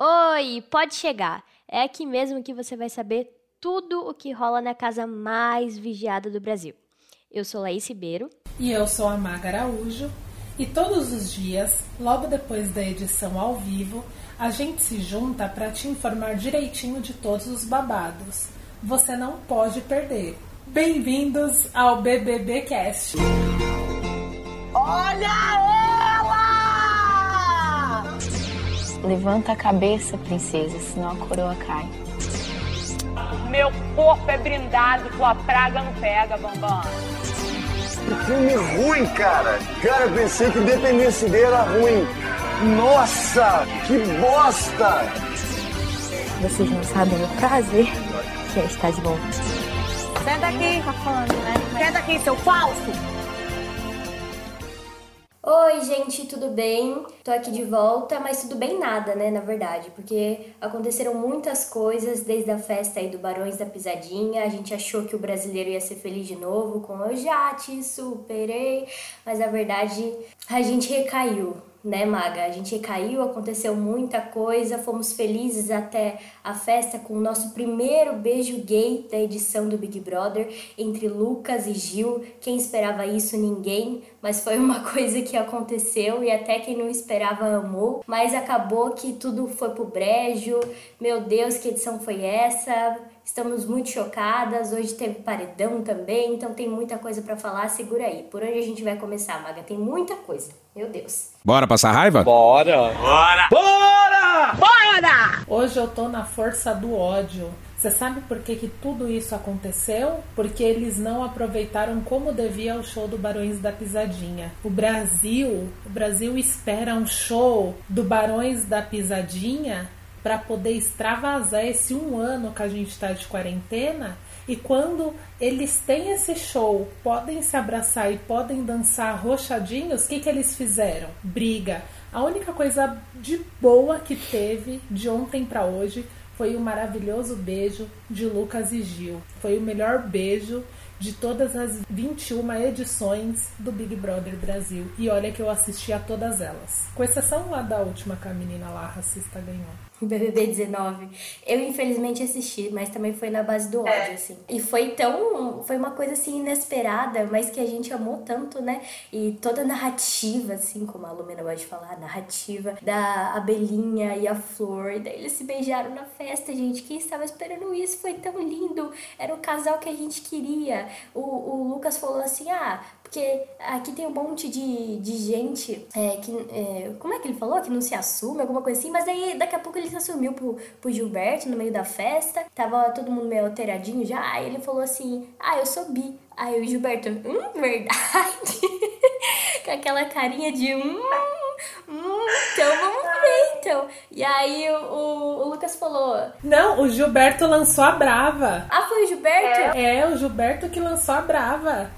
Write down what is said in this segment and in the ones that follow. Oi, pode chegar. É aqui mesmo que você vai saber tudo o que rola na casa mais vigiada do Brasil. Eu sou Laís Ribeiro. E eu sou a Maga Araújo. E todos os dias, logo depois da edição ao vivo, a gente se junta para te informar direitinho de todos os babados. Você não pode perder. Bem-vindos ao BBB Cast. Olha ela! Levanta a cabeça, princesa, senão a coroa cai. Meu corpo é blindado, tua praga não pega, bambam. Que filme ruim, cara. Cara, eu pensei que Dependência dele era ruim. Nossa, que bosta. Vocês não sabem o prazer que é estar de bom. Sai daqui, tá falando, né? Sai daqui, seu falso. Oi, gente, tudo bem? Tô aqui de volta, mas tudo bem nada, né, na verdade. Porque aconteceram muitas coisas desde a festa aí do Barões da Pisadinha. A gente achou que o brasileiro ia ser feliz de novo com "eu já te superei", mas na verdade a gente recaiu, né, Maga? A gente recaiu, aconteceu muita coisa, fomos felizes até a festa com o nosso primeiro beijo gay da edição do Big Brother entre Lucas e Gil. Quem esperava isso? Ninguém, mas foi uma coisa que aconteceu e até quem não esperava amou, mas acabou que tudo foi pro brejo. Meu Deus, que edição foi essa? Estamos muito chocadas, hoje teve paredão também, então tem muita coisa pra falar, segura aí. Por onde a gente vai começar, Maga? Tem muita coisa, meu Deus. Bora passar raiva? Bora! Bora! Bora! Bora! Hoje eu tô na força do ódio. Você sabe por que tudo isso aconteceu? Porque eles não aproveitaram como devia o show do Barões da Pisadinha. O Brasil espera um show do Barões da Pisadinha para poder extravasar esse um ano que a gente está de quarentena. E quando eles têm esse show, podem se abraçar e podem dançar arrochadinhos, o que que eles fizeram? Briga. A única coisa de boa que teve de ontem para hoje foi o maravilhoso beijo de Lucas e Gil. Foi o melhor beijo de todas as 21 edições do Big Brother Brasil. E olha que eu assisti a todas elas. Com exceção lá da última que a menina lá, racista, ganhou. BBB19. Eu, infelizmente, assisti, mas também foi na base do ódio, assim. E foi tão... foi uma coisa, assim, inesperada, mas que a gente amou tanto, né? E toda a narrativa, assim, como a Lumena gosta de falar, a narrativa da abelhinha e a flor. E daí eles se beijaram na festa, gente. Quem estava esperando isso? Foi tão lindo. Era o casal que a gente queria. O Lucas falou assim, porque aqui tem um monte de gente como é que ele falou? Que não se assume, alguma coisa assim. Mas daí, daqui a pouco, ele se assumiu pro Gilberto no meio da festa. Tava todo mundo meio alteradinho já. Aí ele falou assim, eu sou bi. Aí o Gilberto, verdade? Com aquela carinha de então vamos ver, então. E aí o Lucas falou... Não, o Gilberto lançou a brava. Foi o Gilberto? O Gilberto que lançou a brava.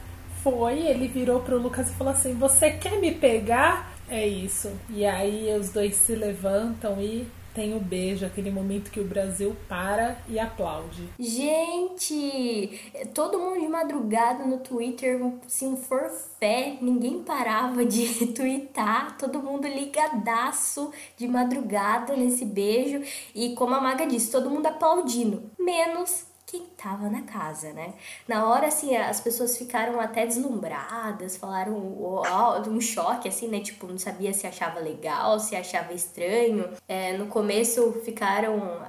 Ele virou pro Lucas e falou assim, você quer me pegar? É isso. E aí os dois se levantam e tem o beijo, aquele momento que o Brasil para e aplaude. Gente, todo mundo de madrugada no Twitter, assim, um forfé, ninguém parava de tweetar, todo mundo ligadaço de madrugada nesse beijo. E como a Maga disse, todo mundo aplaudindo, menos quem tava na casa, né? Na hora, assim, as pessoas ficaram até deslumbradas, falaram um choque, assim, né? Tipo, não sabia se achava legal, se achava estranho. No começo ficaram,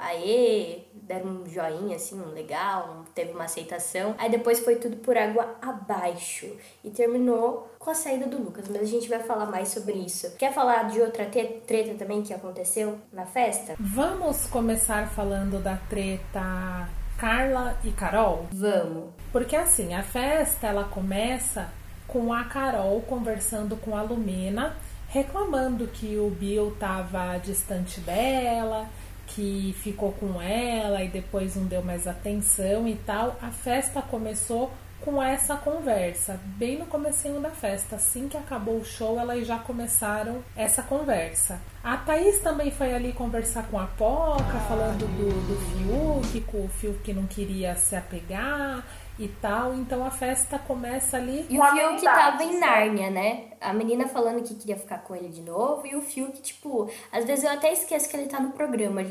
deram um joinha, assim, um legal, teve uma aceitação. Aí depois foi tudo por água abaixo e terminou com a saída do Lucas, mas a gente vai falar mais sobre isso. Quer falar de outra treta também que aconteceu na festa? Vamos começar falando da treta Carla e Carol? Vamos. Porque assim, a festa ela começa com a Carol conversando com a Lumena, reclamando que o Bill tava distante dela, que ficou com ela e depois não deu mais atenção e tal. A festa começou com essa conversa, bem no comecinho da festa. Assim que acabou o show, elas já começaram essa conversa. A Thaís também foi ali conversar com a Pocah, falando do Fiuk, que o Fiuk não queria se apegar e tal. Então a festa começa ali... E o Fiuk tava em Nárnia, né? A menina falando que queria ficar com ele de novo, e o Fiuk, tipo... Às vezes eu até esqueço que ele tá no programa,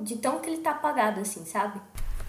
de tão que ele tá apagado, assim, sabe?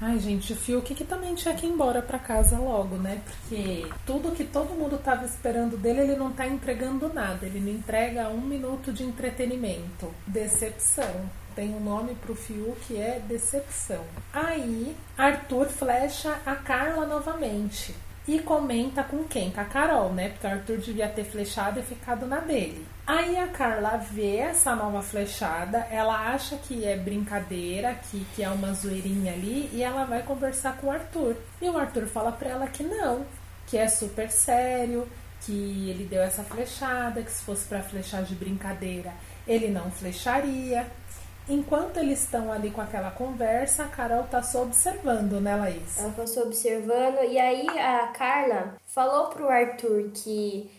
Ai, gente, o Fiuk que também tinha que ir embora pra casa logo, né? Porque tudo que todo mundo tava esperando dele, ele não tá entregando nada. Ele não entrega um minuto de entretenimento. Decepção. Tem um nome pro Fiuk que é decepção. Aí, Arthur flecha a Carla novamente. E comenta com quem? Com a Carol, né? Porque o Arthur devia ter flechado e ficado na dele. Aí a Carla vê essa nova flechada, ela acha que é brincadeira, que é uma zoeirinha ali, e ela vai conversar com o Arthur. E o Arthur fala pra ela que não, que é super sério, que ele deu essa flechada, que se fosse pra flechar de brincadeira, ele não flecharia. Enquanto eles estão ali com aquela conversa, a Carol tá só observando, né, Laís? Ela tá só observando, e aí a Carla falou pro Arthur que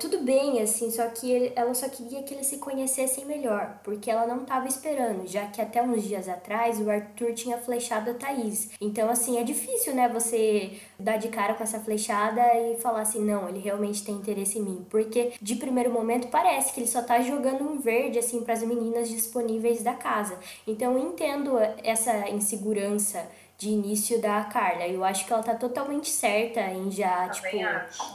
tudo bem, assim, só que ela só queria que eles se conhecessem melhor, porque ela não tava esperando, já que até uns dias atrás o Arthur tinha flechado a Thaís. Então, assim, é difícil, né, você dar de cara com essa flechada e falar assim, não, ele realmente tem interesse em mim, porque de primeiro momento parece que ele só tá jogando um verde, assim, pras meninas disponíveis da casa. Então, eu entendo essa insegurança de início da Carla. Eu acho que ela tá totalmente certa em já, tipo,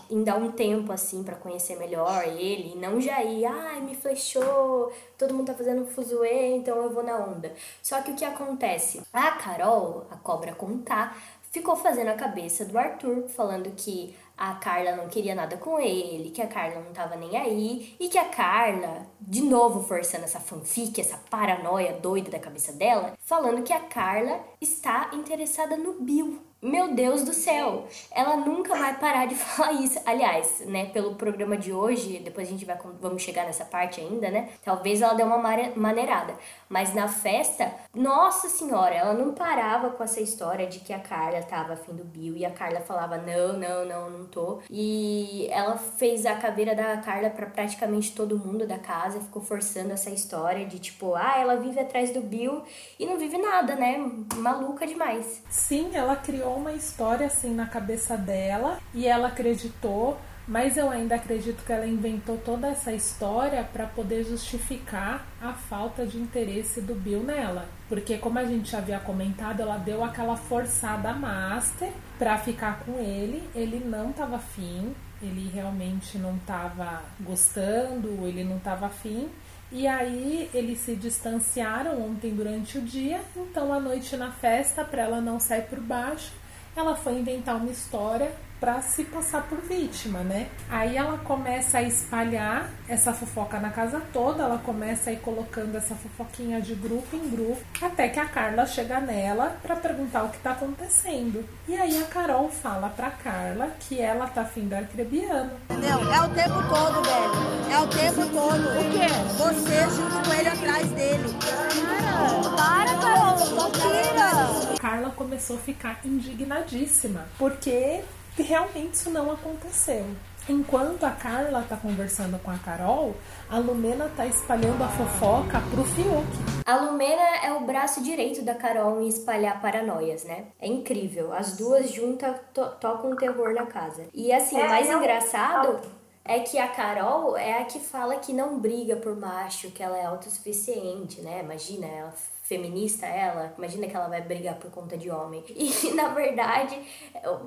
em dar um tempo, assim, pra conhecer melhor ele, e não já ir, ai, me flechou, todo mundo tá fazendo fuzuê, então eu vou na onda. Só que o que acontece? A Carol, a cobra com K, ficou fazendo a cabeça do Arthur, falando que a Carla não queria nada com ele, que a Carla não tava nem aí, e que a Carla, de novo forçando essa fanfic, essa paranoia doida da cabeça dela, falando que a Carla está interessada no Bill. Meu Deus do céu, ela nunca vai parar de falar isso. Aliás, né, pelo programa de hoje, depois a gente vamos chegar nessa parte ainda, né? Talvez ela dê uma maneirada. Mas na festa, nossa senhora, ela não parava com essa história de que a Carla tava afim do Bill. E a Carla falava, não tô. E ela fez a caveira da Carla pra praticamente todo mundo da casa. Ficou forçando essa história de tipo, ah, ela vive atrás do Bill e não vive nada, né? Maluca demais. Sim, ela criou uma história assim na cabeça dela e ela acreditou, mas eu ainda acredito que ela inventou toda essa história para poder justificar a falta de interesse do Bill nela, porque como a gente já havia comentado, ela deu aquela forçada master para ficar com ele, ele não tava afim, ele realmente não tava gostando, ele não tava afim. E aí eles se distanciaram ontem durante o dia, então à noite na festa, para ela não sair por baixo, ela foi inventar uma história para se passar por vítima, né? Aí ela começa a espalhar essa fofoca na casa toda, ela começa a ir colocando essa fofoquinha de grupo em grupo, até que a Carla chega nela para perguntar o que tá acontecendo. E aí a Carol fala pra Carla que ela tá afim do Arcrebiano. Entendeu? É o tempo todo, velho. É o tempo todo. O quê? Você junto com ele atrás dele. Para, Carol. Tira. Carla começou a ficar indignadíssima, porque realmente isso não aconteceu. Enquanto a Carla tá conversando com a Carol, a Lumena tá espalhando a fofoca pro Fiuk. A Lumena é o braço direito da Carol em espalhar paranoias, né? É incrível. As duas juntas tocam um terror na casa. E assim, o mais engraçado é que a Carol é a que fala que não briga por macho, que ela é autossuficiente, né? Imagina, ela feminista, ela, imagina que ela vai brigar por conta de homem. E, na verdade,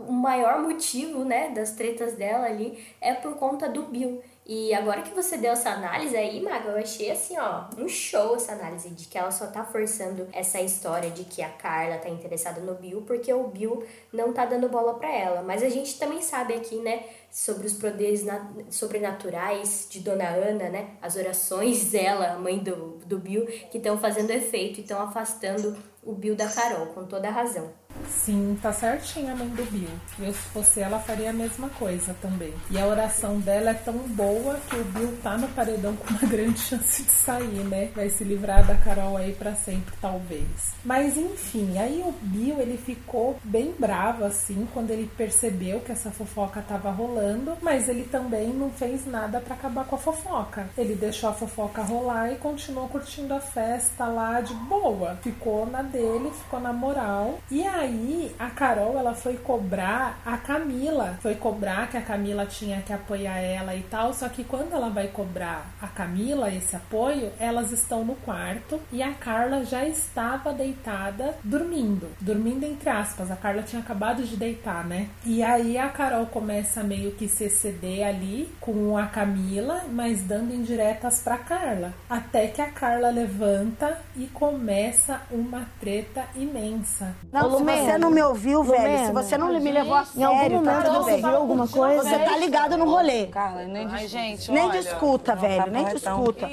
o maior motivo, né, das tretas dela ali é por conta do Bill. E agora que você deu essa análise aí, Maga, eu achei assim, ó, um show essa análise de que ela só tá forçando essa história de que a Carla tá interessada no Bill porque o Bill não tá dando bola pra ela. Mas a gente também sabe aqui, né, sobre os poderes sobrenaturais de Dona Ana, né, as orações dela, a mãe do Bill, que estão fazendo efeito e estão afastando o Bill da Carol, com toda a razão. Sim, tá certinho a mãe do Bill. Eu, se fosse ela, faria a mesma coisa também. E a oração dela é tão boa que o Bill tá no paredão com uma grande chance de sair, né? Vai se livrar da Carol aí pra sempre, talvez. Mas enfim, aí o Bill, ele ficou bem bravo, assim, quando ele percebeu que essa fofoca tava rolando, mas ele também não fez nada pra acabar com a fofoca. Ele deixou a fofoca rolar e continuou curtindo a festa lá de boa. Ficou na dele, ficou na moral. E aí, a Carol, ela foi cobrar a Camila. Foi cobrar que a Camila tinha que apoiar ela e tal, só que quando ela vai cobrar a Camila esse apoio, elas estão no quarto e a Carla já estava deitada, dormindo. Dormindo entre aspas, a Carla tinha acabado de deitar, né? E aí a Carol começa meio que se exceder ali com a Camila, mas dando indiretas pra Carla. Até que a Carla levanta e começa uma treta imensa. Não, se você não me ouviu, velho, se você não me levou a sério, tá tudo bem. Alguma coisa? Você tá ligado no rolê. Carla, nem discuta. Gente, nem discuta, velho, nem discuta.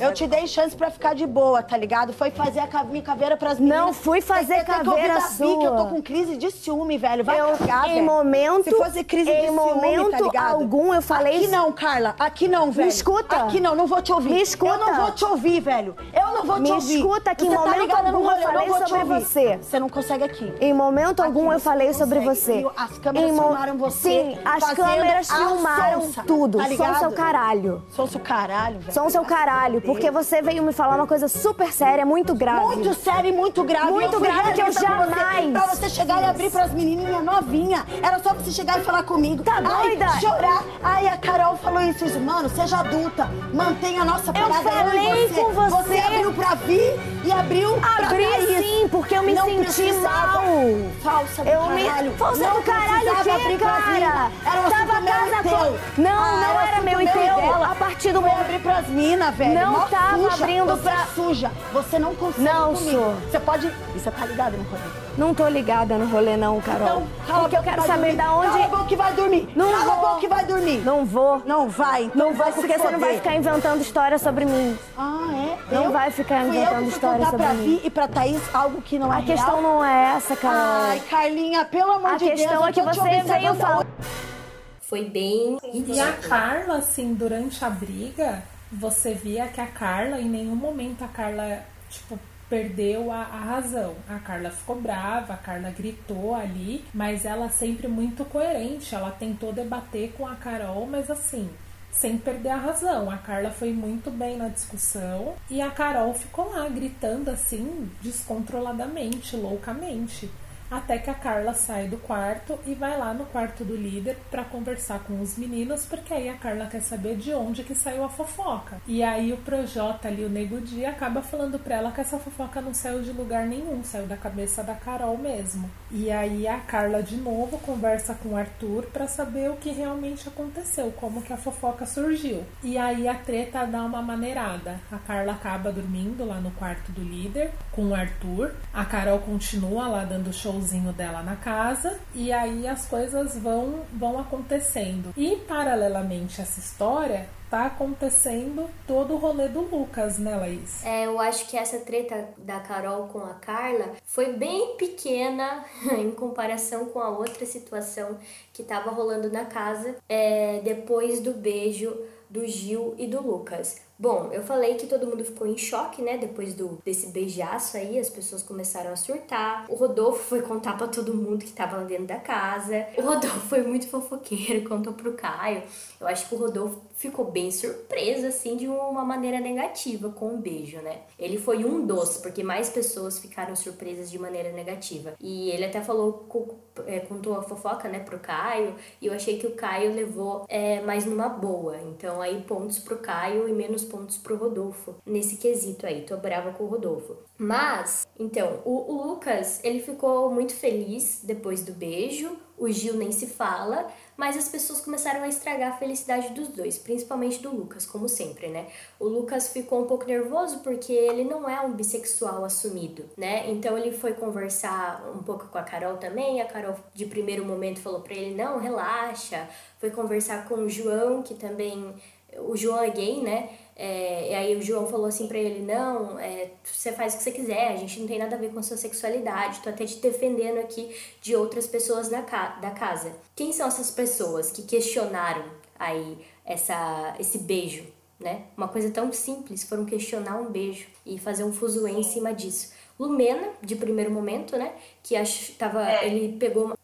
Eu te dei chance pra ficar de boa, tá ligado? Foi fazer a minha caveira pras meninas. Não fui fazer caveira sua. Eu tô com crise de ciúme, velho. Vai cagar, velho. Em momento... Se fosse crise de ciúme, tá ligado? Algum, eu falei... Aqui não, Carla. Aqui não, velho. Me escuta. Aqui não vou te ouvir. Me escuta. Eu não vou te ouvir, velho. Eu não vou te ouvir. Me escuta, que em momento algum eu falei sobre você. Você não consegue aqui. Em momento algum eu falei sobre você. As câmeras filmaram você. Sim, as câmeras filmaram tudo. Tá ligado? São seu caralho. São seu caralho, velho. São seu caralho, porque você veio me falar uma coisa super séria, muito grave. Muito séria e muito grave. Muito grave que eu jamais... Pra você chegar e abrir pras menininhas novinhas. Era só pra você chegar e falar comigo. Tá doida? Ai, chorar. Ai, a Carol falou isso. Mano, seja adulta. Mantenha a nossa parada. Eu falei com você. Você abriu pra vir e abriu pra Thaís. Sim, porque eu me senti mal. Falsa do caralho. Falsa do caralho que, cara? Tava casa toda. Não era meu e teu. A partir do momento... abrir pras minas, velho. Não tava abrindo pra... suja. Você não consegue comigo. Você pode... Você tá ligado no rolê? Não tô ligada no rolê, não, Carol. Porque eu quero saber da onde... Cala a boca que vai dormir. Cala a boca que vai dormir. Não vou. Não vai. Então não vai, porque você não vai ficar inventando história sobre mim. Ah, é? Não vai ficar inventando história sobre mim. Eu vou contar pra Vi e pra Thaís algo que não é real. A questão não é essa, Carol. Ai, Carlinha, pelo amor de Deus. A questão é que você veio falar... Foi bem... E a Carla, assim, durante a briga, você via que a Carla, em nenhum momento a Carla, tipo... perdeu a razão. A Carla ficou brava, a Carla gritou ali, mas ela sempre muito coerente. Ela tentou debater com a Carol, mas assim, sem perder a razão. A Carla foi muito bem na discussão e a Carol ficou lá gritando assim, descontroladamente, loucamente. Até que a Carla sai do quarto e vai lá no quarto do líder pra conversar com os meninos, porque aí a Carla quer saber de onde que saiu a fofoca. E aí o Projota ali, o Nego Di, acaba falando pra ela que essa fofoca não saiu de lugar nenhum, saiu da cabeça da Carol mesmo. E aí a Carla de novo conversa com o Arthur pra saber o que realmente aconteceu, como que a fofoca surgiu. E aí a treta dá uma maneirada. A Carla acaba dormindo lá no quarto do líder com o Arthur. A Carol continua lá dando show dela na casa, e aí as coisas vão acontecendo. E paralelamente a essa história, tá acontecendo todo o rolê do Lucas, né, Laís? É, eu acho que essa treta da Carol com a Carla foi bem pequena em comparação com a outra situação que tava rolando na casa depois do beijo do Gil e do Lucas. Bom, eu falei que todo mundo ficou em choque, né? Depois desse beijaço aí, as pessoas começaram a surtar. O Rodolfo foi contar pra todo mundo que tava dentro da casa. O Rodolfo foi muito fofoqueiro, contou pro Caio. Eu acho que o Rodolfo ficou bem surpreso, assim, de uma maneira negativa com o beijo, né? Ele foi um dos, porque mais pessoas ficaram surpresas de maneira negativa. E ele até falou, contou a fofoca, né, pro Caio. E eu achei que o Caio levou mais numa boa. Então, aí, pontos pro Caio e menos pontos pro Rodolfo nesse quesito aí. Tô brava com o Rodolfo. Mas, então, o Lucas, ele ficou muito feliz depois do beijo. O Gil nem se fala, mas as pessoas começaram a estragar a felicidade dos dois, principalmente do Lucas, como sempre, né? O Lucas ficou um pouco nervoso porque ele não é um bissexual assumido, né? Então ele foi conversar um pouco com a Carol também, a Carol de primeiro momento falou pra ele, não, relaxa. Foi conversar com o João, que também... O João é gay, né? E aí o João falou assim pra ele, não, você faz o que você quiser, a gente não tem nada a ver com a sua sexualidade, tô até te defendendo aqui de outras pessoas da casa. Quem são essas pessoas que questionaram aí esse beijo, né? Uma coisa tão simples, foram questionar um beijo e fazer um fuzuê em cima disso. Lumena, de primeiro momento, né? Que ele pegou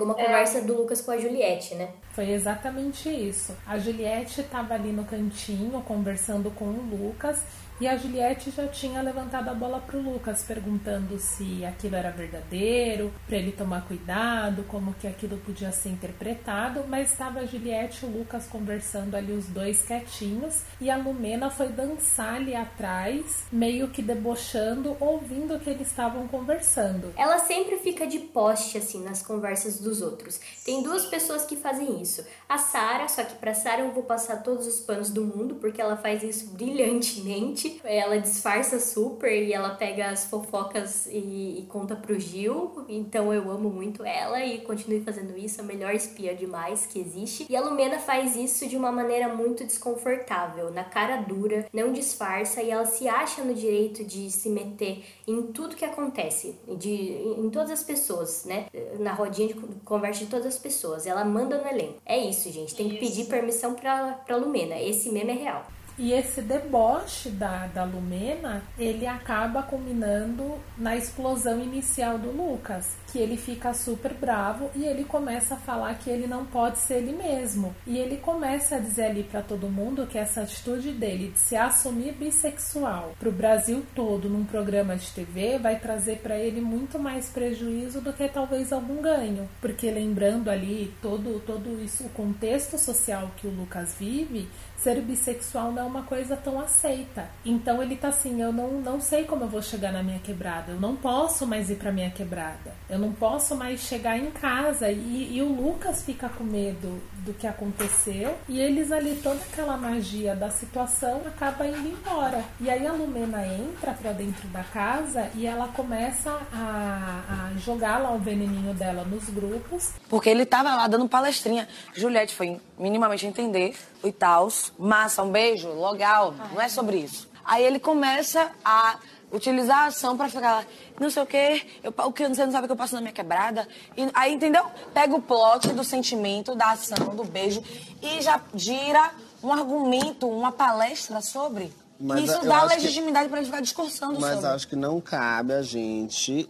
uma conversa do Lucas com a Juliette, né? Foi exatamente isso. A Juliette estava ali no cantinho conversando com o Lucas e a Juliette já tinha levantado a bola pro Lucas, perguntando se aquilo era verdadeiro, para ele tomar cuidado, como que aquilo podia ser interpretado, mas estava a Juliette e o Lucas conversando ali os dois quietinhos e a Lumena foi dançar ali atrás, meio que debochando, ouvindo o que eles estavam conversando. Ela sempre fica de poste, assim, nas conversas dos outros. Tem duas pessoas que fazem isso. A Sarah, só que pra Sarah eu vou passar todos os panos do mundo, porque ela faz isso brilhantemente. Ela disfarça super e ela pega as fofocas e conta pro Gil. Então eu amo muito ela e continue fazendo isso. A melhor espia demais que existe. E a Lumena faz isso de uma maneira muito desconfortável, na cara dura, não disfarça e ela se acha no direito de se meter em tudo que acontece, em todas as pessoas, né? Na rodinha de conversa de todas as pessoas. Ela manda no elenco. É isso, gente. Tem que pedir permissão pra Lumena. Esse meme é real. E esse deboche da Lumena, ele acaba culminando na explosão inicial do Lucas, que ele fica super bravo e ele começa a falar que ele não pode ser ele mesmo. E ele começa a dizer ali pra todo mundo que essa atitude dele de se assumir bissexual pro Brasil todo num programa de TV vai trazer pra ele muito mais prejuízo do que talvez algum ganho. Porque lembrando ali todo isso, o contexto social que o Lucas vive, ser bissexual não é uma coisa tão aceita. Então ele tá assim, eu não sei como eu vou chegar na minha quebrada, eu não posso mais ir pra minha quebrada, eu não posso mais chegar em casa. E o Lucas fica com medo do que aconteceu e eles ali, toda aquela magia da situação acaba indo embora. E aí a Lumena entra pra dentro da casa e ela começa a jogar lá o veneninho dela nos grupos. Porque ele tava lá dando palestrinha. Juliette foi minimamente entender e tal. Massa, um beijo, legal, não é sobre isso. Aí ele começa a utilizar a ação pra ficar lá, não sei o quê, você não sabe o que eu passo na minha quebrada. E, aí, entendeu? Pega o plot do sentimento, da ação, do beijo e já gira um argumento, uma palestra sobre. Mas isso dá legitimidade pra ele ficar discursando sobre. Mas acho que não cabe a gente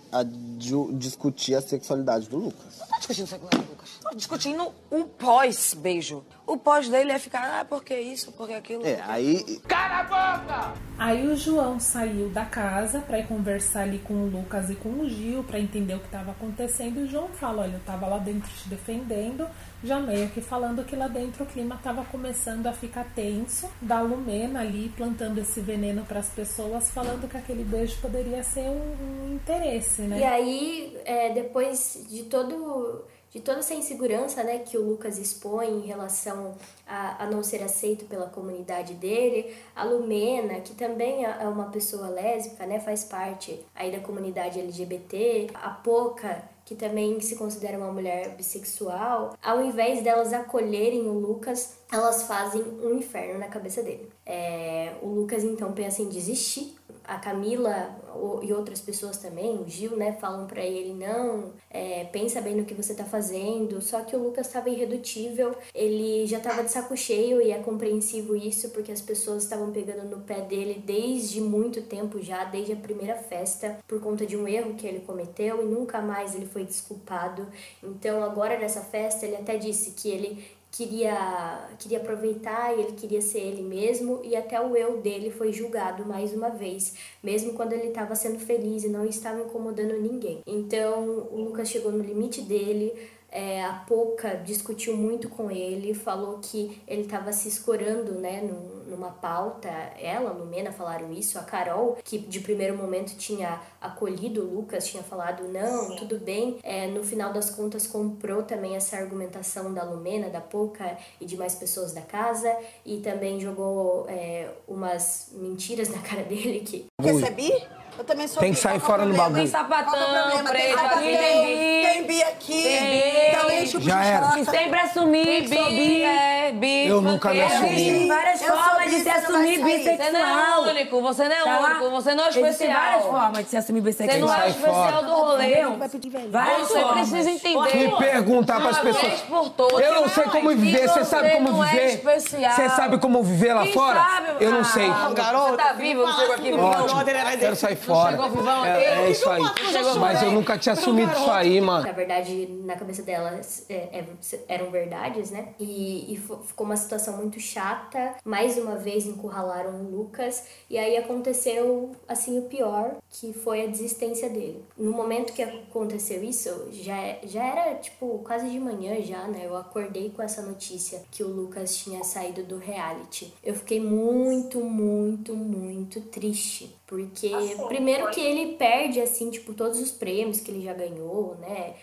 discutir a sexualidade do Lucas. Não tá discutindo a sexualidade do Lucas. Tô discutindo o pós-beijo. O pós dele é ficar, porque isso, porque aquilo. Aí... Cala a boca! Aí o João saiu da casa pra ir conversar ali com o Lucas e com o Gil, pra entender o que tava acontecendo. E o João fala, olha, eu tava lá dentro te defendendo, já meio que falando que lá dentro o clima tava começando a ficar tenso, da Lumena ali plantando esse veneno pras pessoas, falando que aquele beijo poderia ser um interesse, né? E aí, depois de toda essa insegurança, né, que o Lucas expõe em relação a não ser aceito pela comunidade dele, a Lumena, que também é uma pessoa lésbica, né, faz parte aí da comunidade LGBT, a Pocah, que também se considera uma mulher bissexual, ao invés delas acolherem o Lucas, elas fazem um inferno na cabeça dele. O Lucas, então, pensa em desistir. A Camila e outras pessoas também, o Gil, né, falam pra ele, não, pensa bem no que você tá fazendo. Só que o Lucas tava irredutível, ele já tava de saco cheio e é compreensivo isso, porque as pessoas estavam pegando no pé dele desde muito tempo já, desde a primeira festa, por conta de um erro que ele cometeu e nunca mais ele foi desculpado. Então agora nessa festa ele até disse que ele... Queria aproveitar e ele queria ser ele mesmo, e até o eu dele foi julgado mais uma vez, mesmo quando ele estava sendo feliz e não estava incomodando ninguém. Então o Lucas chegou no limite dele. A Pocah discutiu muito com ele, falou que ele estava se escorando, né, numa pauta. Ela, a Lumena, falaram isso. A Carol, que de primeiro momento tinha acolhido o Lucas, tinha falado não, tudo bem. No final das contas comprou também essa argumentação da Lumena, da Pocah e de mais pessoas da casa, e também jogou umas mentiras na cara dele que... Recebi Eu também sou. Tem que sair fora do bagulho. Tem sapatão, preta, tem bi aqui. Também chupa de choca. Sempre assumir, bi. É, bi. Eu nunca me assumi. Tem várias formas de se assumir bissexual. Você não é único, você não é único, você não é especial. Tem várias formas de se assumir bissexual. Você não é especial do rolê. Várias formas. Você precisa entender. Me perguntar pras pessoas. Eu não sei como viver, você sabe como viver? Você sabe como viver lá fora? Eu não sei. Você tá vivo, você chegou aqui. Ótimo, quero sair fora. É isso aí. Mas eu nunca tinha assumido isso aí, mano. Na verdade, na cabeça dela eram verdades, né? E ficou uma situação muito chata. Mais uma vez encurralaram o Lucas. E aí aconteceu, assim, o pior, que foi a desistência dele. No momento que aconteceu isso, já era, tipo, quase de manhã já, né? Eu acordei com essa notícia que o Lucas tinha saído do reality. Eu fiquei muito, muito, muito triste. Porque, primeiro que ele perde, assim, tipo, todos os prêmios que ele já ganhou, né?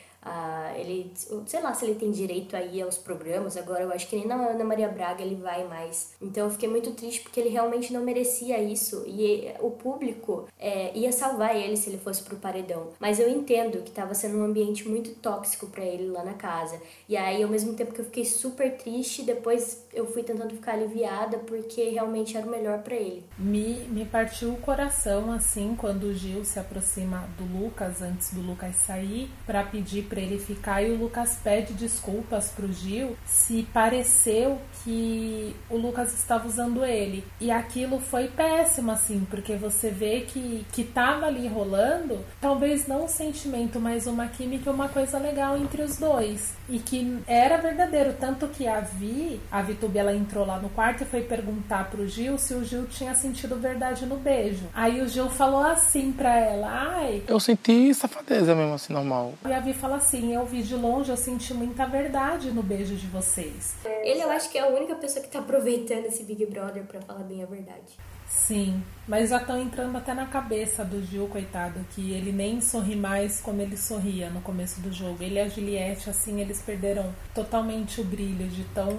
Ele, sei lá se ele tem direito aí aos programas, agora eu acho que nem na Ana Maria Braga ele vai mais. Então eu fiquei muito triste porque ele realmente não merecia isso. E o público ia salvar ele se ele fosse pro paredão. Mas eu entendo que tava sendo um ambiente muito tóxico pra ele lá na casa. E aí, ao mesmo tempo que eu fiquei super triste, depois eu fui tentando ficar aliviada porque realmente era o melhor pra ele. Me partiu o coração, assim, quando o Gil se aproxima do Lucas, antes do Lucas sair, pra pedir pra ele ficar, e o Lucas pede desculpas pro Gil se pareceu que o Lucas estava usando ele. E aquilo foi péssimo, assim, porque você vê que tava ali rolando, talvez não um sentimento, mas uma química, uma coisa legal entre os dois. E que era verdadeiro, tanto que a Viih Tube, ela entrou lá no quarto e foi perguntar pro Gil se o Gil tinha sentido verdade no beijo. Aí o Gil falou assim pra ela, ai... Eu senti safadeza mesmo, assim, normal. E a Viih fala assim, eu vi de longe, eu senti muita verdade no beijo de vocês. Ele, eu acho que é a única pessoa que tá aproveitando esse Big Brother pra falar bem a verdade. Sim, mas já estão entrando até na cabeça do Gil, coitado, que ele nem sorri mais como ele sorria no começo do jogo. Ele e a Juliette, assim, eles perderam totalmente o brilho de tão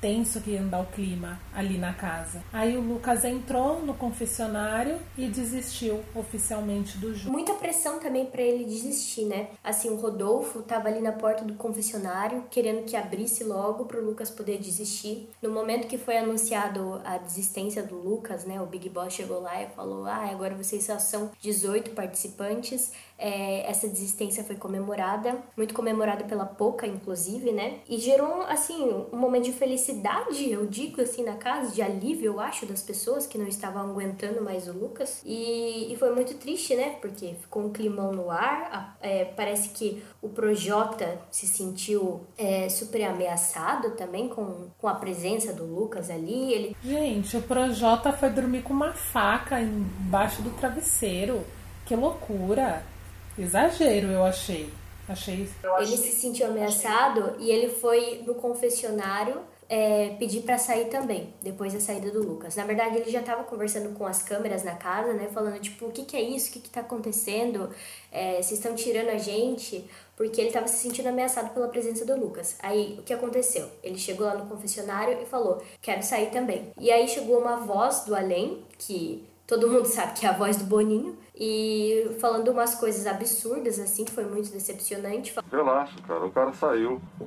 tenso que ia andar o clima ali na casa. Aí o Lucas entrou no confessionário e desistiu oficialmente do jogo. Muita pressão também pra ele desistir, né? Assim, o Rodolfo tava ali na porta do confessionário, querendo que abrisse logo pro Lucas poder desistir. No momento que foi anunciado a desistência do Lucas, né? O Big Boss chegou lá e falou, agora vocês só são 18 participantes. Essa desistência foi comemorada, muito comemorada pela Pocah, inclusive, né? E gerou, assim, um momento de felicidade, eu digo assim, na casa, de alívio, eu acho, das pessoas que não estavam aguentando mais o Lucas. E foi muito triste, né? Porque ficou um climão no ar, parece que o Projota se sentiu super ameaçado também com a presença do Lucas ali. Gente, o Projota foi dormir com uma faca embaixo do travesseiro. Que loucura! Exagero, eu achei. Ele se sentiu ameaçado e ele foi no confessionário pedir pra sair também, depois da saída do Lucas. Na verdade, ele já tava conversando com as câmeras na casa, né? Falando, tipo, o que que é isso? O que que tá acontecendo? Vocês estão tirando a gente... Porque ele estava se sentindo ameaçado pela presença do Lucas. Aí, o que aconteceu? Ele chegou lá no confessionário e falou, quero sair também. E aí chegou uma voz do além, que todo mundo sabe que é a voz do Boninho, e falando umas coisas absurdas, assim, que foi muito decepcionante. Relaxa, cara, o cara saiu. O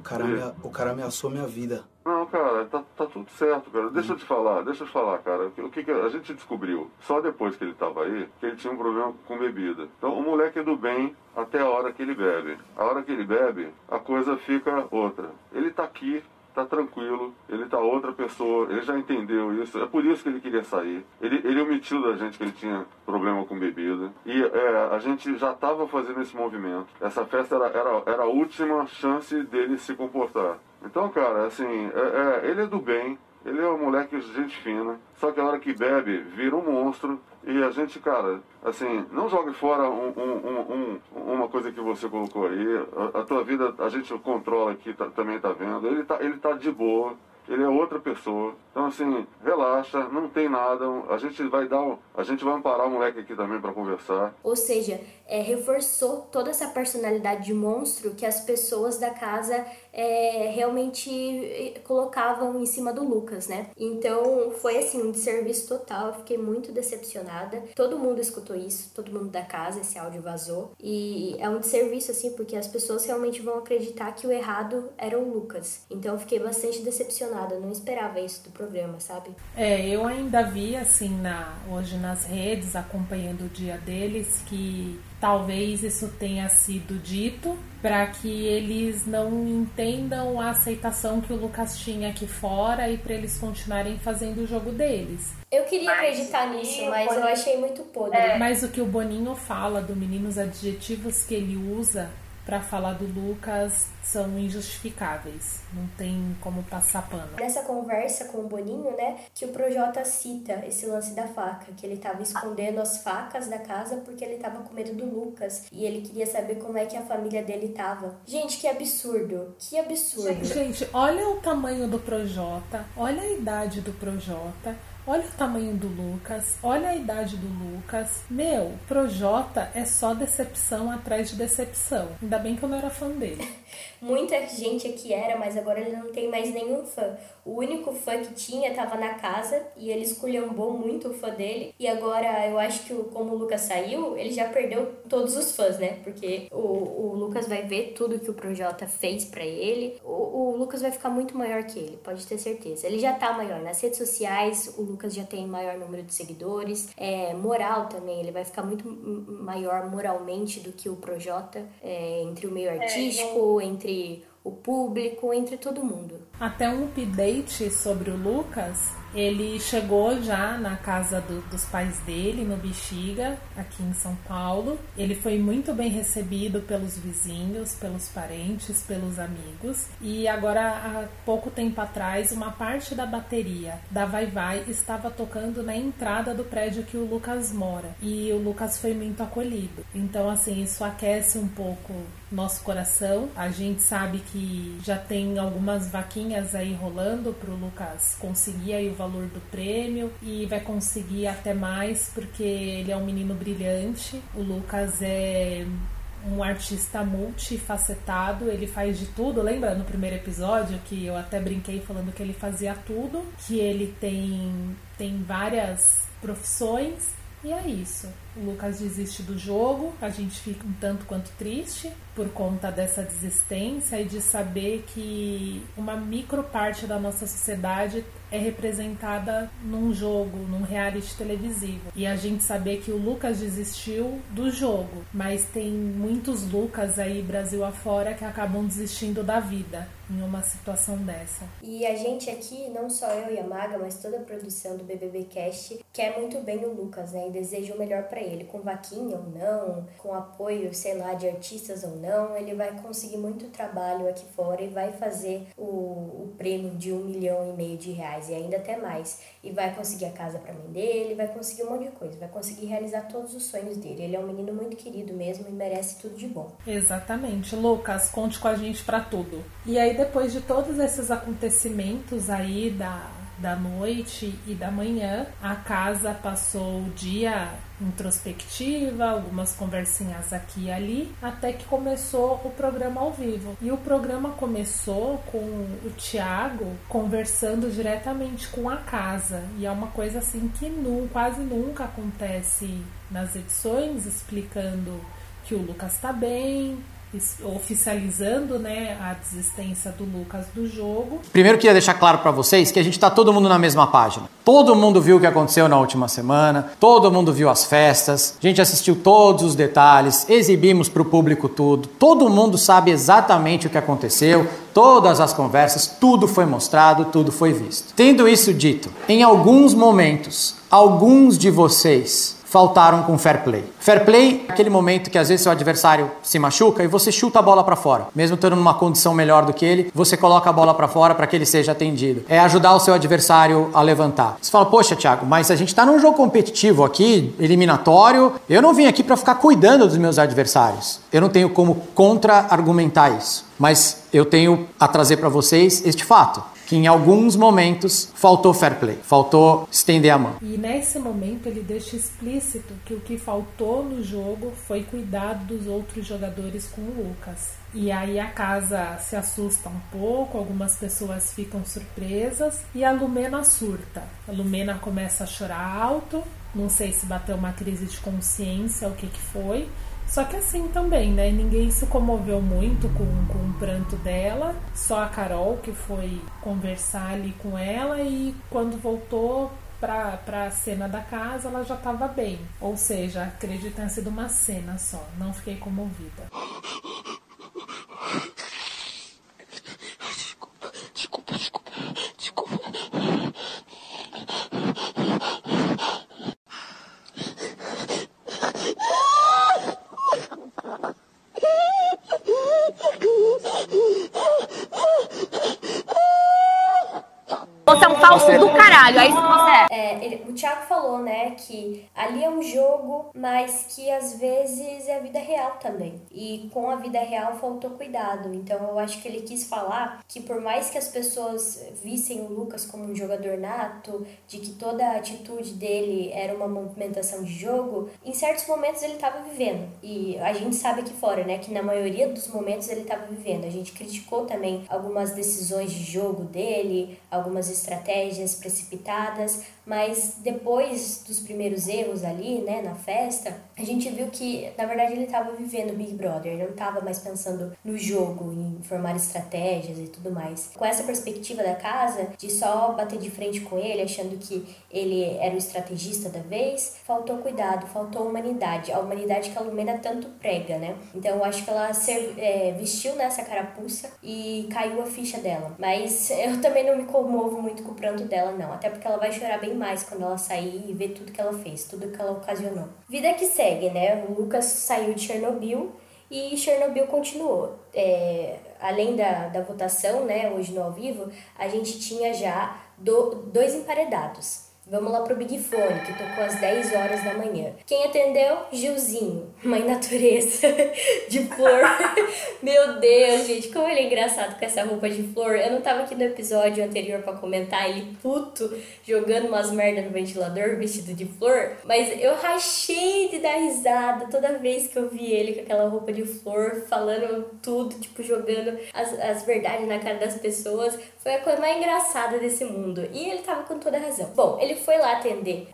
cara ameaçou minha vida. Não, cara, tá tudo certo, cara. Deixa eu te falar, cara. O que a gente descobriu, só depois que ele tava aí, que ele tinha um problema com bebida. Então, o moleque é do bem até a hora que ele bebe. A hora que ele bebe, a coisa fica outra. Ele tá aqui, tá tranquilo, ele tá outra pessoa, ele já entendeu isso. É por isso que ele queria sair. Ele omitiu da gente que ele tinha problema com bebida. E a gente já tava fazendo esse movimento. Essa festa era a última chance dele se comportar. Então, cara, assim, ele é do bem, ele é um moleque de gente fina, só que a hora que bebe, vira um monstro. E a gente, cara, assim, não jogue fora uma coisa que você colocou aí. A tua vida, a gente controla aqui, também tá vendo. Ele tá de boa, ele é outra pessoa. Então, assim, relaxa, não tem nada. A gente vai amparar o moleque aqui também pra conversar. Ou seja, reforçou toda essa personalidade de monstro que as pessoas da casa... realmente colocavam em cima do Lucas, né? Então foi assim, um desserviço total, eu fiquei muito decepcionada. Todo mundo escutou isso, todo mundo da casa, esse áudio vazou. E é um desserviço assim, porque as pessoas realmente vão acreditar que o errado era o Lucas. Então eu fiquei bastante decepcionada, eu não esperava isso do programa, sabe? É, eu ainda vi assim, hoje nas redes, acompanhando o dia deles, que talvez isso tenha sido dito para que eles não entendam a aceitação que o Lucas tinha aqui fora e para eles continuarem fazendo o jogo deles. Eu queria acreditar nisso, mas eu achei muito podre. É. Mas o que o Boninho fala do menino, os adjetivos que ele usa para falar do Lucas são injustificáveis, não tem como passar pano. Nessa conversa com o Boninho, né, que o Projota cita esse lance da faca, que ele tava escondendo as facas da casa porque ele tava com medo do Lucas e ele queria saber como é que a família dele tava. Gente, que absurdo, que absurdo. Gente, olha o tamanho do Projota, olha a idade do Projota, olha o tamanho do Lucas, olha a idade do Lucas. Meu, Projota é só decepção atrás de decepção. Ainda bem que eu não era fã dele. Muita gente aqui era, mas agora ele não tem mais nenhum fã. O único fã que tinha tava na casa e ele esculhambou muito o fã dele. E agora eu acho que como o Lucas saiu, ele já perdeu todos os fãs, né? Porque o Lucas vai ver tudo que o Projota fez pra ele. O Lucas vai ficar muito maior que ele, pode ter certeza. Ele já tá maior nas redes sociais, o Lucas já tem maior número de seguidores, moral também, ele vai ficar muito maior moralmente do que o Projota, entre o meio artístico, entre o público, entre todo mundo. Até um update sobre o Lucas, ele chegou já na casa dos pais dele, no Bexiga, aqui em São Paulo. Ele foi muito bem recebido pelos vizinhos, pelos parentes, pelos amigos. E agora, há pouco tempo atrás, uma parte da bateria da Vai Vai estava tocando na entrada do prédio que o Lucas mora. E o Lucas foi muito acolhido. Então, assim, isso aquece um pouco nosso coração. A gente sabe que já tem algumas vaquinhas aí rolando para o Lucas conseguir aí o valor do prêmio e vai conseguir até mais, porque ele é um menino brilhante. O Lucas é um artista multifacetado, ele faz de tudo. Lembra no primeiro episódio que eu até brinquei falando que ele fazia tudo, que ele tem várias profissões? E é isso, o Lucas desiste do jogo, a gente fica um tanto quanto triste por conta dessa desistência e de saber que uma micro parte da nossa sociedade é representada num jogo, num reality televisivo. E a gente saber que o Lucas desistiu do jogo, mas tem muitos Lucas aí Brasil afora que acabam desistindo da vida em uma situação dessa. E a gente aqui, não só eu e a Maga, mas toda a produção do BBBcast quer muito bem o Lucas, né? E deseja o melhor pra ele, com vaquinha ou não, com apoio, sei lá, de artistas ou não, ele vai conseguir muito trabalho aqui fora e vai fazer o prêmio de 1,5 milhão de reais, e ainda até mais. E vai conseguir a casa pra mãe dele, vai conseguir um monte de coisa, vai conseguir realizar todos os sonhos dele. Ele é um menino muito querido mesmo e merece tudo de bom. Exatamente. Lucas, conte com a gente pra tudo. E aí, depois de todos esses acontecimentos aí da noite e da manhã, a casa passou o dia introspectiva, algumas conversinhas aqui e ali, até que começou o programa ao vivo. E o programa começou com o Thiago conversando diretamente com a casa, e é uma coisa assim que quase nunca acontece nas edições, explicando que o Lucas tá bem, oficializando, né, a desistência do Lucas do jogo. Primeiro queria deixar claro pra vocês que a gente tá todo mundo na mesma página. Todo mundo viu o que aconteceu na última semana, todo mundo viu as festas, a gente assistiu todos os detalhes, exibimos pro público tudo, todo mundo sabe exatamente o que aconteceu, todas as conversas, tudo foi mostrado, tudo foi visto. Tendo isso dito, em alguns momentos, alguns de vocês faltaram com fair play. Fair play é aquele momento que às vezes seu adversário se machuca e você chuta a bola pra fora. Mesmo estando numa condição melhor do que ele, você coloca a bola pra fora pra que ele seja atendido. É ajudar o seu adversário a levantar. Você fala, poxa, Thiago, mas a gente tá num jogo competitivo aqui, eliminatório. Eu não vim aqui pra ficar cuidando dos meus adversários. Eu não tenho como contra-argumentar isso. Mas eu tenho a trazer pra vocês este fato. que em alguns momentos faltou fair play, faltou estender a mão. E nesse momento ele deixa explícito que o que faltou no jogo foi cuidado dos outros jogadores com o Lucas. E aí a casa se assusta um pouco, algumas pessoas ficam surpresas e a Lumena surta. A Lumena começa a chorar alto, não sei se bateu uma crise de consciência, o que que foi. Só que assim também, né? Ninguém se comoveu muito com o pranto dela. Só a Carol, que foi conversar ali com ela, e quando voltou pra cena da casa, ela já tava bem. Ou seja, acredito que tenha sido uma cena só. Não fiquei comovida. Você é um falso do caralho, é isso que você é. O Thiago falou, né, que ali é um jogo, mas que às vezes é a vida real também. E com a vida real faltou cuidado. Então eu acho que ele quis falar que por mais que as pessoas vissem o Lucas como um jogador nato, de que toda a atitude dele era uma movimentação de jogo, em certos momentos ele estava vivendo. E a gente sabe aqui fora, né, que na maioria dos momentos ele estava vivendo. A gente criticou também algumas decisões de jogo dele, algumas estratégias precipitadas, mas depois dos primeiros erros ali, né, na festa, a gente viu que, na verdade, ele estava vivendo o Big Brother, ele não estava mais pensando no jogo, em formar estratégias e tudo mais. Com essa perspectiva da casa, de só bater de frente com ele, achando que ele era o estrategista da vez, faltou cuidado, faltou humanidade, a humanidade que a Lumena tanto prega, né? Então, eu acho que ela vestiu nessa carapuça e caiu a ficha dela. Mas eu também não me comovo muito com o pranto dela, não. Até porque ela vai chorar bem mais quando ela sair e ver tudo que ela fez, tudo que ela ocasionou. Vida que segue, né? O Lucas saiu de Chernobyl e Chernobyl continuou. Além da votação, né, hoje no Ao Vivo, a gente tinha já dois emparedados. Vamos lá pro Big Fone, que tocou às 10 horas da manhã. Quem atendeu? Gilzinho, mãe natureza, de flor. Meu Deus, gente, como ele é engraçado com essa roupa de flor. Eu não tava aqui no episódio anterior pra comentar ele puto, jogando umas merda no ventilador, vestido de flor. Mas eu rachei de dar risada toda vez que eu vi ele com aquela roupa de flor, falando tudo, tipo, jogando as verdades na cara das pessoas. Foi a coisa mais engraçada desse mundo. E ele tava com toda a razão. Bom, ele foi lá atender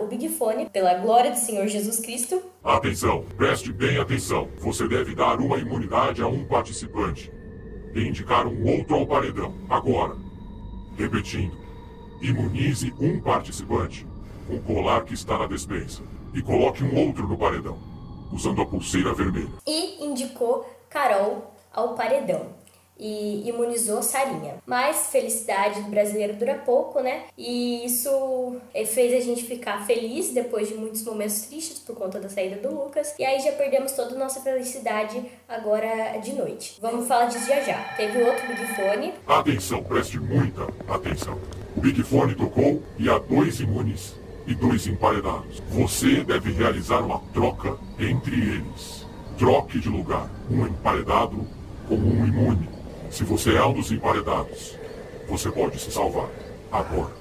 o Big Fone, pela glória do Senhor Jesus Cristo. Atenção, preste bem atenção. Você deve dar uma imunidade a um participante e indicar um outro ao paredão. Agora, repetindo, imunize um participante com o colar que está na despensa e coloque um outro no paredão, usando a pulseira vermelha. E indicou Carol ao paredão e imunizou Sarinha. Mas felicidade do brasileiro dura pouco, né? E isso fez a gente ficar feliz depois de muitos momentos tristes por conta da saída do Lucas. E aí já perdemos toda a nossa felicidade agora de noite. Vamos falar disso já já. Teve outro Big Fone. Atenção, preste muita atenção. O Big Fone tocou e há dois imunes e dois emparedados. Você deve realizar uma troca entre eles. Troque de lugar um emparedado com um imune. Se você é um dos emparedados, você pode se salvar agora.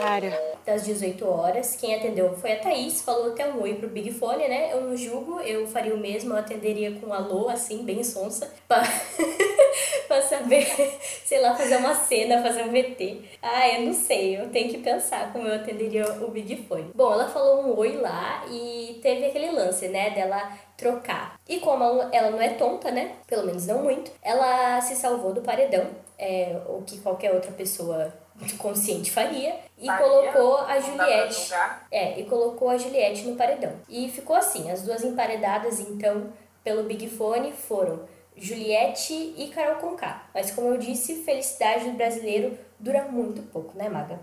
Cara. Das 18 horas, quem atendeu foi a Thaís, falou até um oi pro Big Fone, né? Eu não julgo, eu faria o mesmo, eu atenderia com um alô, assim, bem sonsa, pra saber, sei lá, fazer uma cena, fazer um VT. Ah, eu não sei, eu tenho que pensar como eu atenderia o Big Fone. Bom, ela falou um oi lá e teve aquele lance, né, dela trocar. E como ela não é tonta, né, pelo menos não muito, ela se salvou do paredão, o que qualquer outra pessoa consciente faria. E colocou a Juliette no paredão. E ficou assim, as duas emparedadas, então, pelo Big Fone foram Juliette e Carol Conká. Mas como eu disse, felicidade do brasileiro dura muito pouco, né, Maga?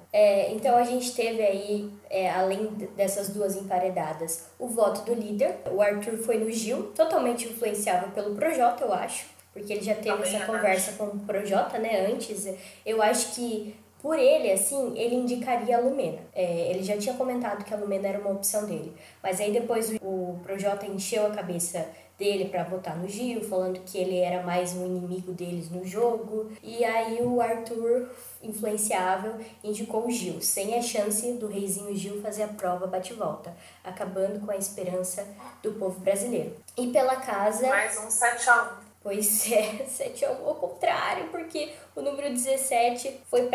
Então a gente teve aí, além dessas duas emparedadas, o voto do líder. O Arthur foi no Gil, totalmente influenciável pelo Projota, eu acho, porque ele já teve essa conversa com o Projota, né, antes. Eu acho que Por ele, assim, ele indicaria a Lumena. Ele já tinha comentado que a Lumena era uma opção dele. Mas aí depois o Projota encheu a cabeça dele pra votar no Gil, falando que ele era mais um inimigo deles no jogo. E aí o Arthur, influenciável, indicou o Gil, sem a chance do reizinho Gil fazer a prova bate-volta, acabando com a esperança do povo brasileiro. E pela casa... Mais um 7-1. Pois é, 7-1 ao contrário, porque o número 17 foi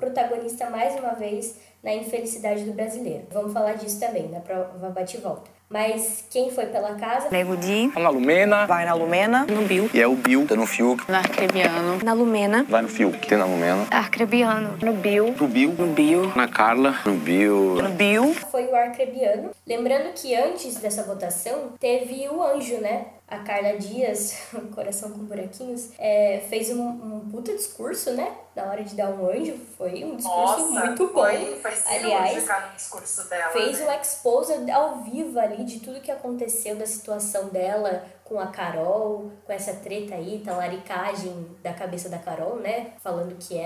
protagonista mais uma vez na infelicidade do brasileiro. Vamos falar disso também, na prova bate-volta. Mas quem foi pela casa? Negudi. Na Lumena. Vai na Lumena. No Bill. E é o Bill. Tá no Fiuk. Na Arcrebiano. Na Lumena. Vai no Fiuk. Tem na Lumena. Arcrebiano. No Bill. No Bill. No Bill. Na Carla. No Bill. No Bill. Foi o Arcrebiano. Lembrando que antes dessa votação, teve o anjo, né? A Carla Dias, coração com buraquinhos, fez um puta discurso, né? Na hora de dar um anjo. Foi um discurso muito bom. Aliás, discurso dela, fez um expose ao vivo ali de tudo que aconteceu, da situação dela com a Carol, com essa treta aí, talaricagem da cabeça da Carol, né? Falando que a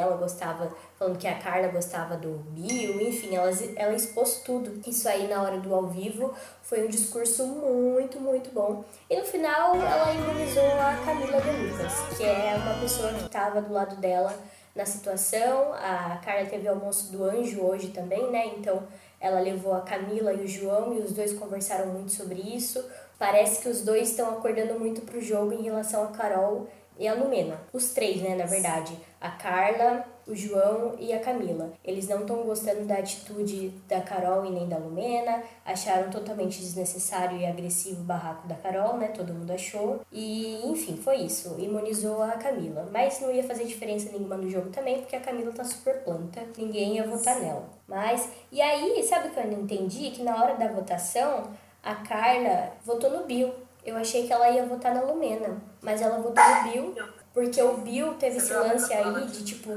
Carla gostava do Bill, enfim, ela expôs tudo. Isso aí na hora do ao vivo foi um discurso muito, muito bom. E no final ela imunizou a Camila de Lucas, que é uma pessoa que estava do lado dela na situação. A Carla teve o almoço do anjo hoje também, né? Então ela levou a Camila e o João e os dois conversaram muito sobre isso. Parece que os dois estão acordando muito pro jogo em relação a Carol e a Lumena. Os três, né, na verdade. A Carla, o João e a Camila. Eles não estão gostando da atitude da Carol e nem da Lumena. Acharam totalmente desnecessário e agressivo o barraco da Carol, né? Todo mundo achou. E, enfim, foi isso. Imunizou a Camila. Mas não ia fazer diferença nenhuma no jogo também, porque a Camila tá super planta. Ninguém ia votar nela. Mas... E aí, sabe o que eu não entendi? Que na hora da votação... A Carla votou no Bill. Eu achei que ela ia votar na Lumena, mas ela votou no Bill, porque o Bill teve esse lance aí de, tipo,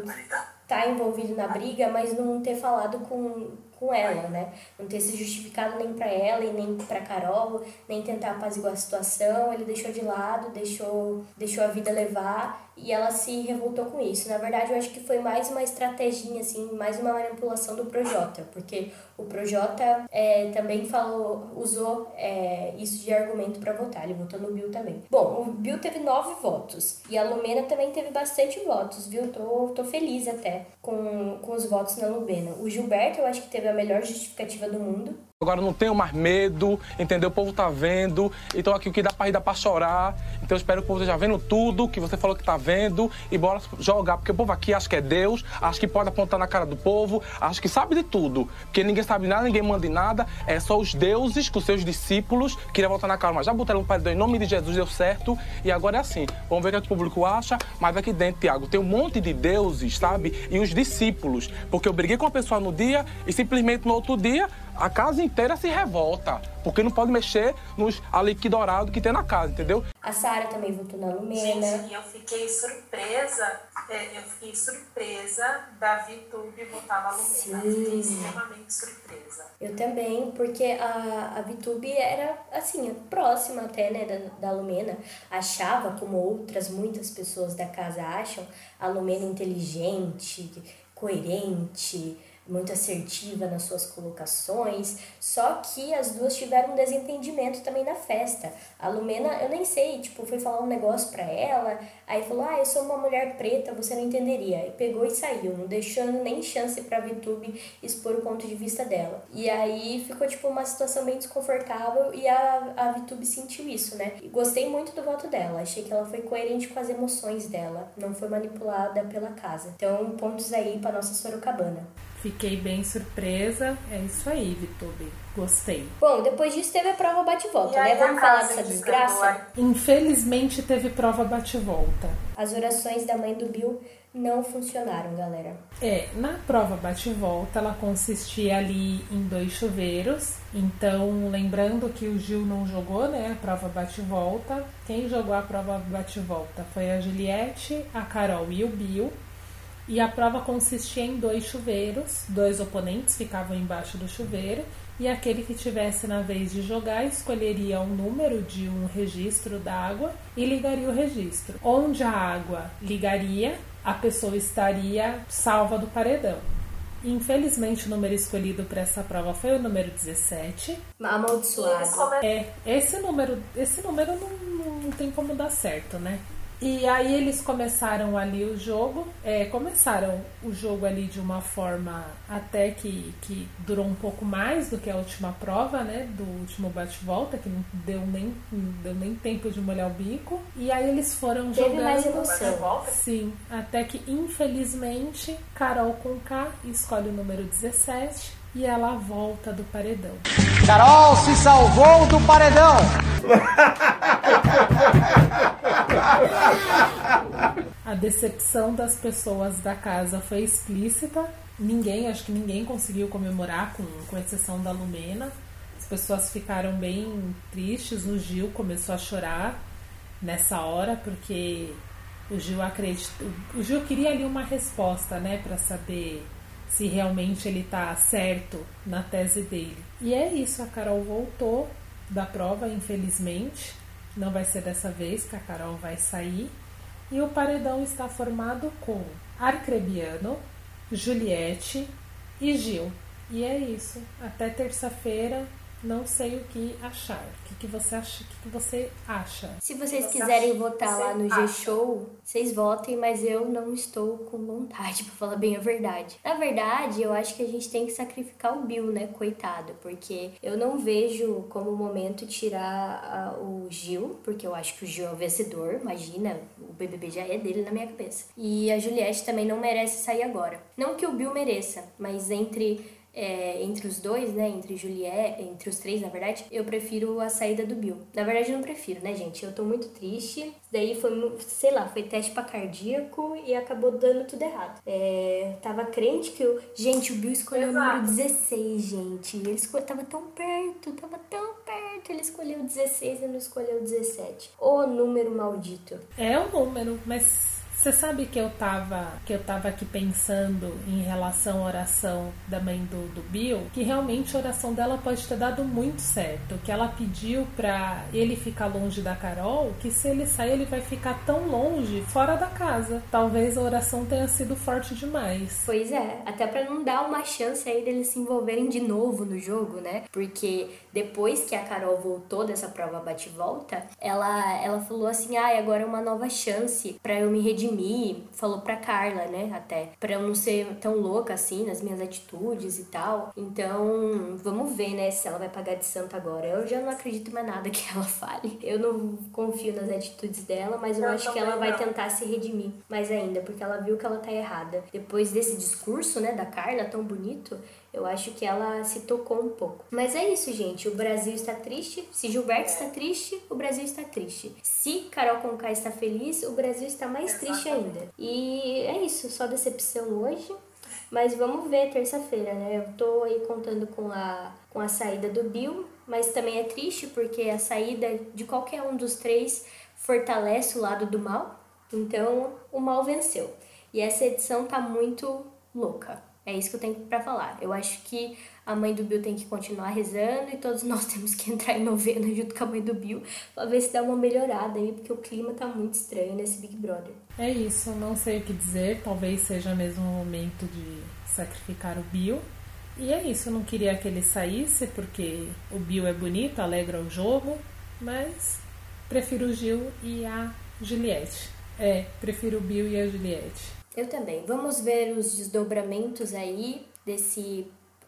tá envolvido na briga, mas não ter falado com ela, né? Não ter se justificado nem pra ela e nem pra Carol, nem tentar apaziguar a situação. Ele deixou de lado, deixou a vida levar e ela se revoltou com isso. Na verdade, eu acho que foi mais uma estratégia, assim, mais uma manipulação do Projota, porque o Projota também usou isso de argumento pra votar. Ele votou no Bill também. Bom, o Bill teve 9 votos e a Lumena também teve bastante votos, viu? Tô feliz até com os votos na Lumena. O Gilberto, eu acho que teve a melhor justificativa do mundo. Agora não tenho mais medo, entendeu? O povo tá vendo, então aqui o que dá pra rir dá pra chorar. Então eu espero que o povo esteja vendo tudo que você falou que tá vendo e bora jogar, porque o povo aqui acha que é Deus, acha que pode apontar na cara do povo, acha que sabe de tudo, porque ninguém sabe nada, ninguém manda em nada, é só os deuses com seus discípulos que queriam voltar na cara, mas já botaram um paredão em nome de Jesus, deu certo, e agora é assim, vamos ver o que o público acha, mas aqui dentro, Thiago, tem um monte de deuses, sabe? E os discípulos, porque eu briguei com a pessoa no dia e simplesmente no outro dia a casa inteira se revolta, porque não pode mexer nos alique dourado que tem na casa, entendeu? A Sarah também votou na Lumena. Gente, eu fiquei surpresa da Viih Tube votar na Lumena. Fiquei extremamente surpresa. Eu também, porque a Viih Tube era, assim, próxima até, né, da Lumena. Achava, como outras muitas pessoas da casa acham, a Lumena inteligente, coerente, muito assertiva nas suas colocações, só que as duas tiveram um desentendimento também na festa. A Lumena, eu nem sei, tipo, foi falar um negócio pra ela, aí falou, eu sou uma mulher preta, você não entenderia. E pegou e saiu, não deixando nem chance pra Viih Tube expor o ponto de vista dela. E aí ficou, tipo, uma situação bem desconfortável e a Viih Tube sentiu isso, né? E gostei muito do voto dela, achei que ela foi coerente com as emoções dela, não foi manipulada pela casa. Então, pontos aí pra nossa sorocabana. Fiquei bem surpresa. É isso aí, Viih Tube. Gostei. Bom, depois disso teve a prova bate-volta, né? Vamos falar dessa desgraça? Infelizmente teve prova bate-volta. As orações da mãe do Bill não funcionaram, galera. Na prova bate-volta ela consistia ali em 2 chuveiros. Então, lembrando que o Gil não jogou, né? A prova bate-volta. Quem jogou a prova bate-volta foi a Juliette, a Carol e o Bill. E a prova consistia em 2 chuveiros, 2 oponentes ficavam embaixo do chuveiro e aquele que tivesse na vez de jogar escolheria o número de um registro da água e ligaria o registro. Onde a água ligaria, a pessoa estaria salva do paredão. Infelizmente, o número escolhido para essa prova foi o número 17. Amaldiçoado. É, esse número não tem como dar certo, né? E aí eles começaram ali o jogo, começaram o jogo ali de uma forma até que durou um pouco mais do que a última prova, né, do último bate-volta, que não deu nem tempo de molhar o bico. E aí eles foram jogando mais emoção. Sim, até que infelizmente Carol com K escolhe o número 17 e ela volta do paredão. Carol se salvou do paredão! A decepção das pessoas da casa foi explícita. Acho que ninguém conseguiu comemorar, com exceção da Lumena. As pessoas ficaram bem tristes. O Gil começou a chorar nessa hora, porque o Gil queria ali uma resposta, né, pra saber se realmente ele tá certo na tese dele. E é isso, a Carol voltou da prova, infelizmente. Não vai ser dessa vez que a Carol vai sair. E o paredão está formado com Arcrebiano, Juliette e Gil. E é isso. Até terça-feira, não sei o que achar. O que você acha? Se vocês quiserem votar lá no G-Show, vocês votem, mas eu não estou com vontade, pra falar bem a verdade. Na verdade, eu acho que a gente tem que sacrificar o Bill, né? Coitado, porque eu não vejo como momento tirar o Gil, porque eu acho que o Gil é o vencedor, imagina, o BBB já é dele na minha cabeça. E a Juliette também não merece sair agora. Não que o Bill mereça, mas entre os dois, né, entre os três, na verdade, eu prefiro a saída do Bill. Na verdade, eu não prefiro, né, gente? Eu tô muito triste. Daí foi, sei lá, foi teste pra cardíaco e acabou dando tudo errado. Tava crente que eu... Gente, o Bill escolheu o número 16, gente. Ele escolheu, tava tão perto. Ele escolheu o 16 e não escolheu o 17. Ô, número maldito. É o número, mas... Você sabe que eu tava aqui pensando em relação à oração da mãe do Bill, que realmente a oração dela pode ter dado muito certo, que ela pediu pra ele ficar longe da Carol, que se ele sair ele vai ficar tão longe, fora da casa. Talvez a oração tenha sido forte demais. Pois é, até pra não dar uma chance aí deles se envolverem de novo no jogo, né? Porque depois que a Carol voltou dessa prova bate-volta, ela falou assim, agora é uma nova chance pra eu me redimir. Falou pra Carla, né, até, pra eu não ser tão louca assim nas minhas atitudes e tal. Então, vamos ver, né, se ela vai pagar de santa agora. Eu já não acredito mais nada que ela fale. Eu não confio nas atitudes dela, mas eu acho que ela vai tentar se redimir mais ainda, porque ela viu que ela tá errada. Depois desse discurso, né, da Carla, tão bonito, eu acho que ela se tocou um pouco. Mas é isso, gente. O Brasil está triste. Se Gilberto está triste, o Brasil está triste. Se Carol Conká está feliz, o Brasil está mais triste ainda. E é isso. Só decepção hoje. Mas vamos ver terça-feira, né? Eu tô aí contando com a saída do Bill. Mas também é triste porque a saída de qualquer um dos três fortalece o lado do mal. Então, o mal venceu. E essa edição tá muito louca. É isso que eu tenho pra falar. Eu acho que a mãe do Bill tem que continuar rezando e todos nós temos que entrar em novena junto com a mãe do Bill pra ver se dá uma melhorada aí, porque o clima tá muito estranho nesse Big Brother. É isso, não sei o que dizer. Talvez seja mesmo o momento de sacrificar o Bill. E é isso, eu não queria que ele saísse, porque o Bill é bonito, alegra o jogo, mas prefiro o Gil e a Juliette. Prefiro o Bill e a Juliette. Eu também. Vamos ver os desdobramentos aí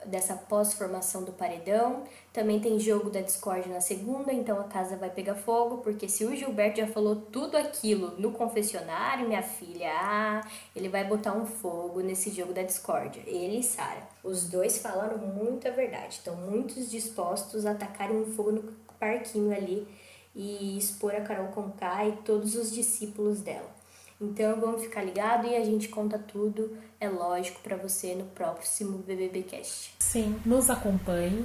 dessa pós-formação do paredão. Também tem jogo da Discord na segunda, então a casa vai pegar fogo, porque se o Gilberto já falou tudo aquilo no confessionário, minha filha, ele vai botar um fogo nesse jogo da Discord. Ele e Sarah. Os dois falaram muita verdade. Estão muitos dispostos a atacarem um fogo no parquinho ali e expor a Carol Conká e todos os discípulos dela. Então vamos ficar ligado e a gente conta tudo, é lógico, pra você no próximo BBBcast. Sim, nos acompanhe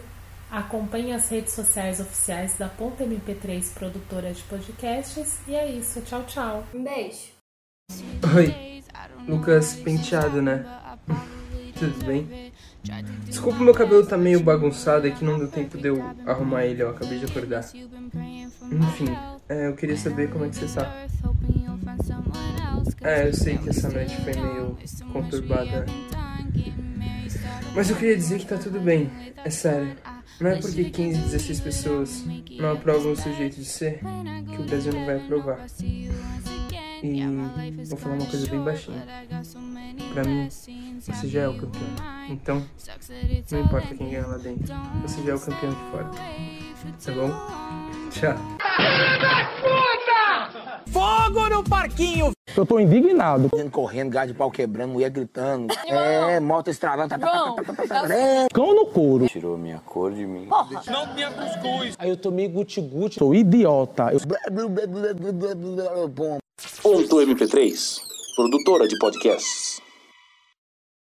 as redes sociais oficiais da Ponto MP3, produtora de podcasts. E é isso, tchau, tchau. Um beijo. Oi, Lucas penteado, né? Tudo bem? Desculpa, meu cabelo tá meio bagunçado, é que não deu tempo de eu arrumar ele, ó, acabei de acordar. Enfim, eu queria saber como é que você tá. Eu sei que essa noite foi meio conturbada. Mas eu queria dizer que tá tudo bem, é sério. Não é porque 15, 16 pessoas não aprovam o seu jeito de ser que o Brasil não vai aprovar. E vou falar uma coisa bem baixinha. Pra mim, você já é o campeão. Então, não importa quem ganha lá dentro, você já é o campeão de fora. Tá bom? Tchau. Fogo no parquinho! Eu tô indignado. Correndo, gás de pau quebrando, mulher gritando. É, moto estralando. Cão no couro. Tirou minha cor de mim. Porra. Não tinha cuscuz. Aí eu tomei guti-guti. Sou idiota. Ponto MP3, produtora de podcasts.